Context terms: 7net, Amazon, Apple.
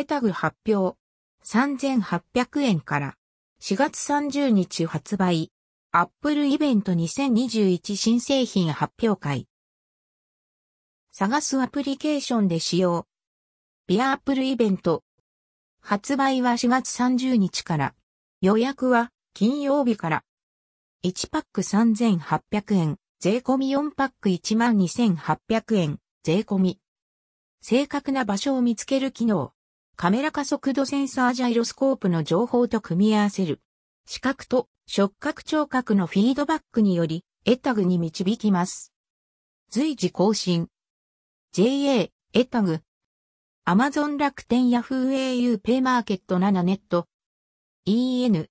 エタグ発表。3800円から。4月30日発売。Apple イベント2021新製品発表会。探すアプリケーションで使用。via Apple イベント。発売は4月30日から。予約は金曜日から。1パック3800円。税込み4パック 12,800 円。税込み。正確な場所を見つける機能。カメラ加速度センサージャイロスコープの情報と組み合わせる。視覚と触覚聴覚のフィードバックにより、エタグに導きます。随時更新。JA、エタグ。Amazon 楽天 Yahoo!au ペイマーケット7ネット。EN、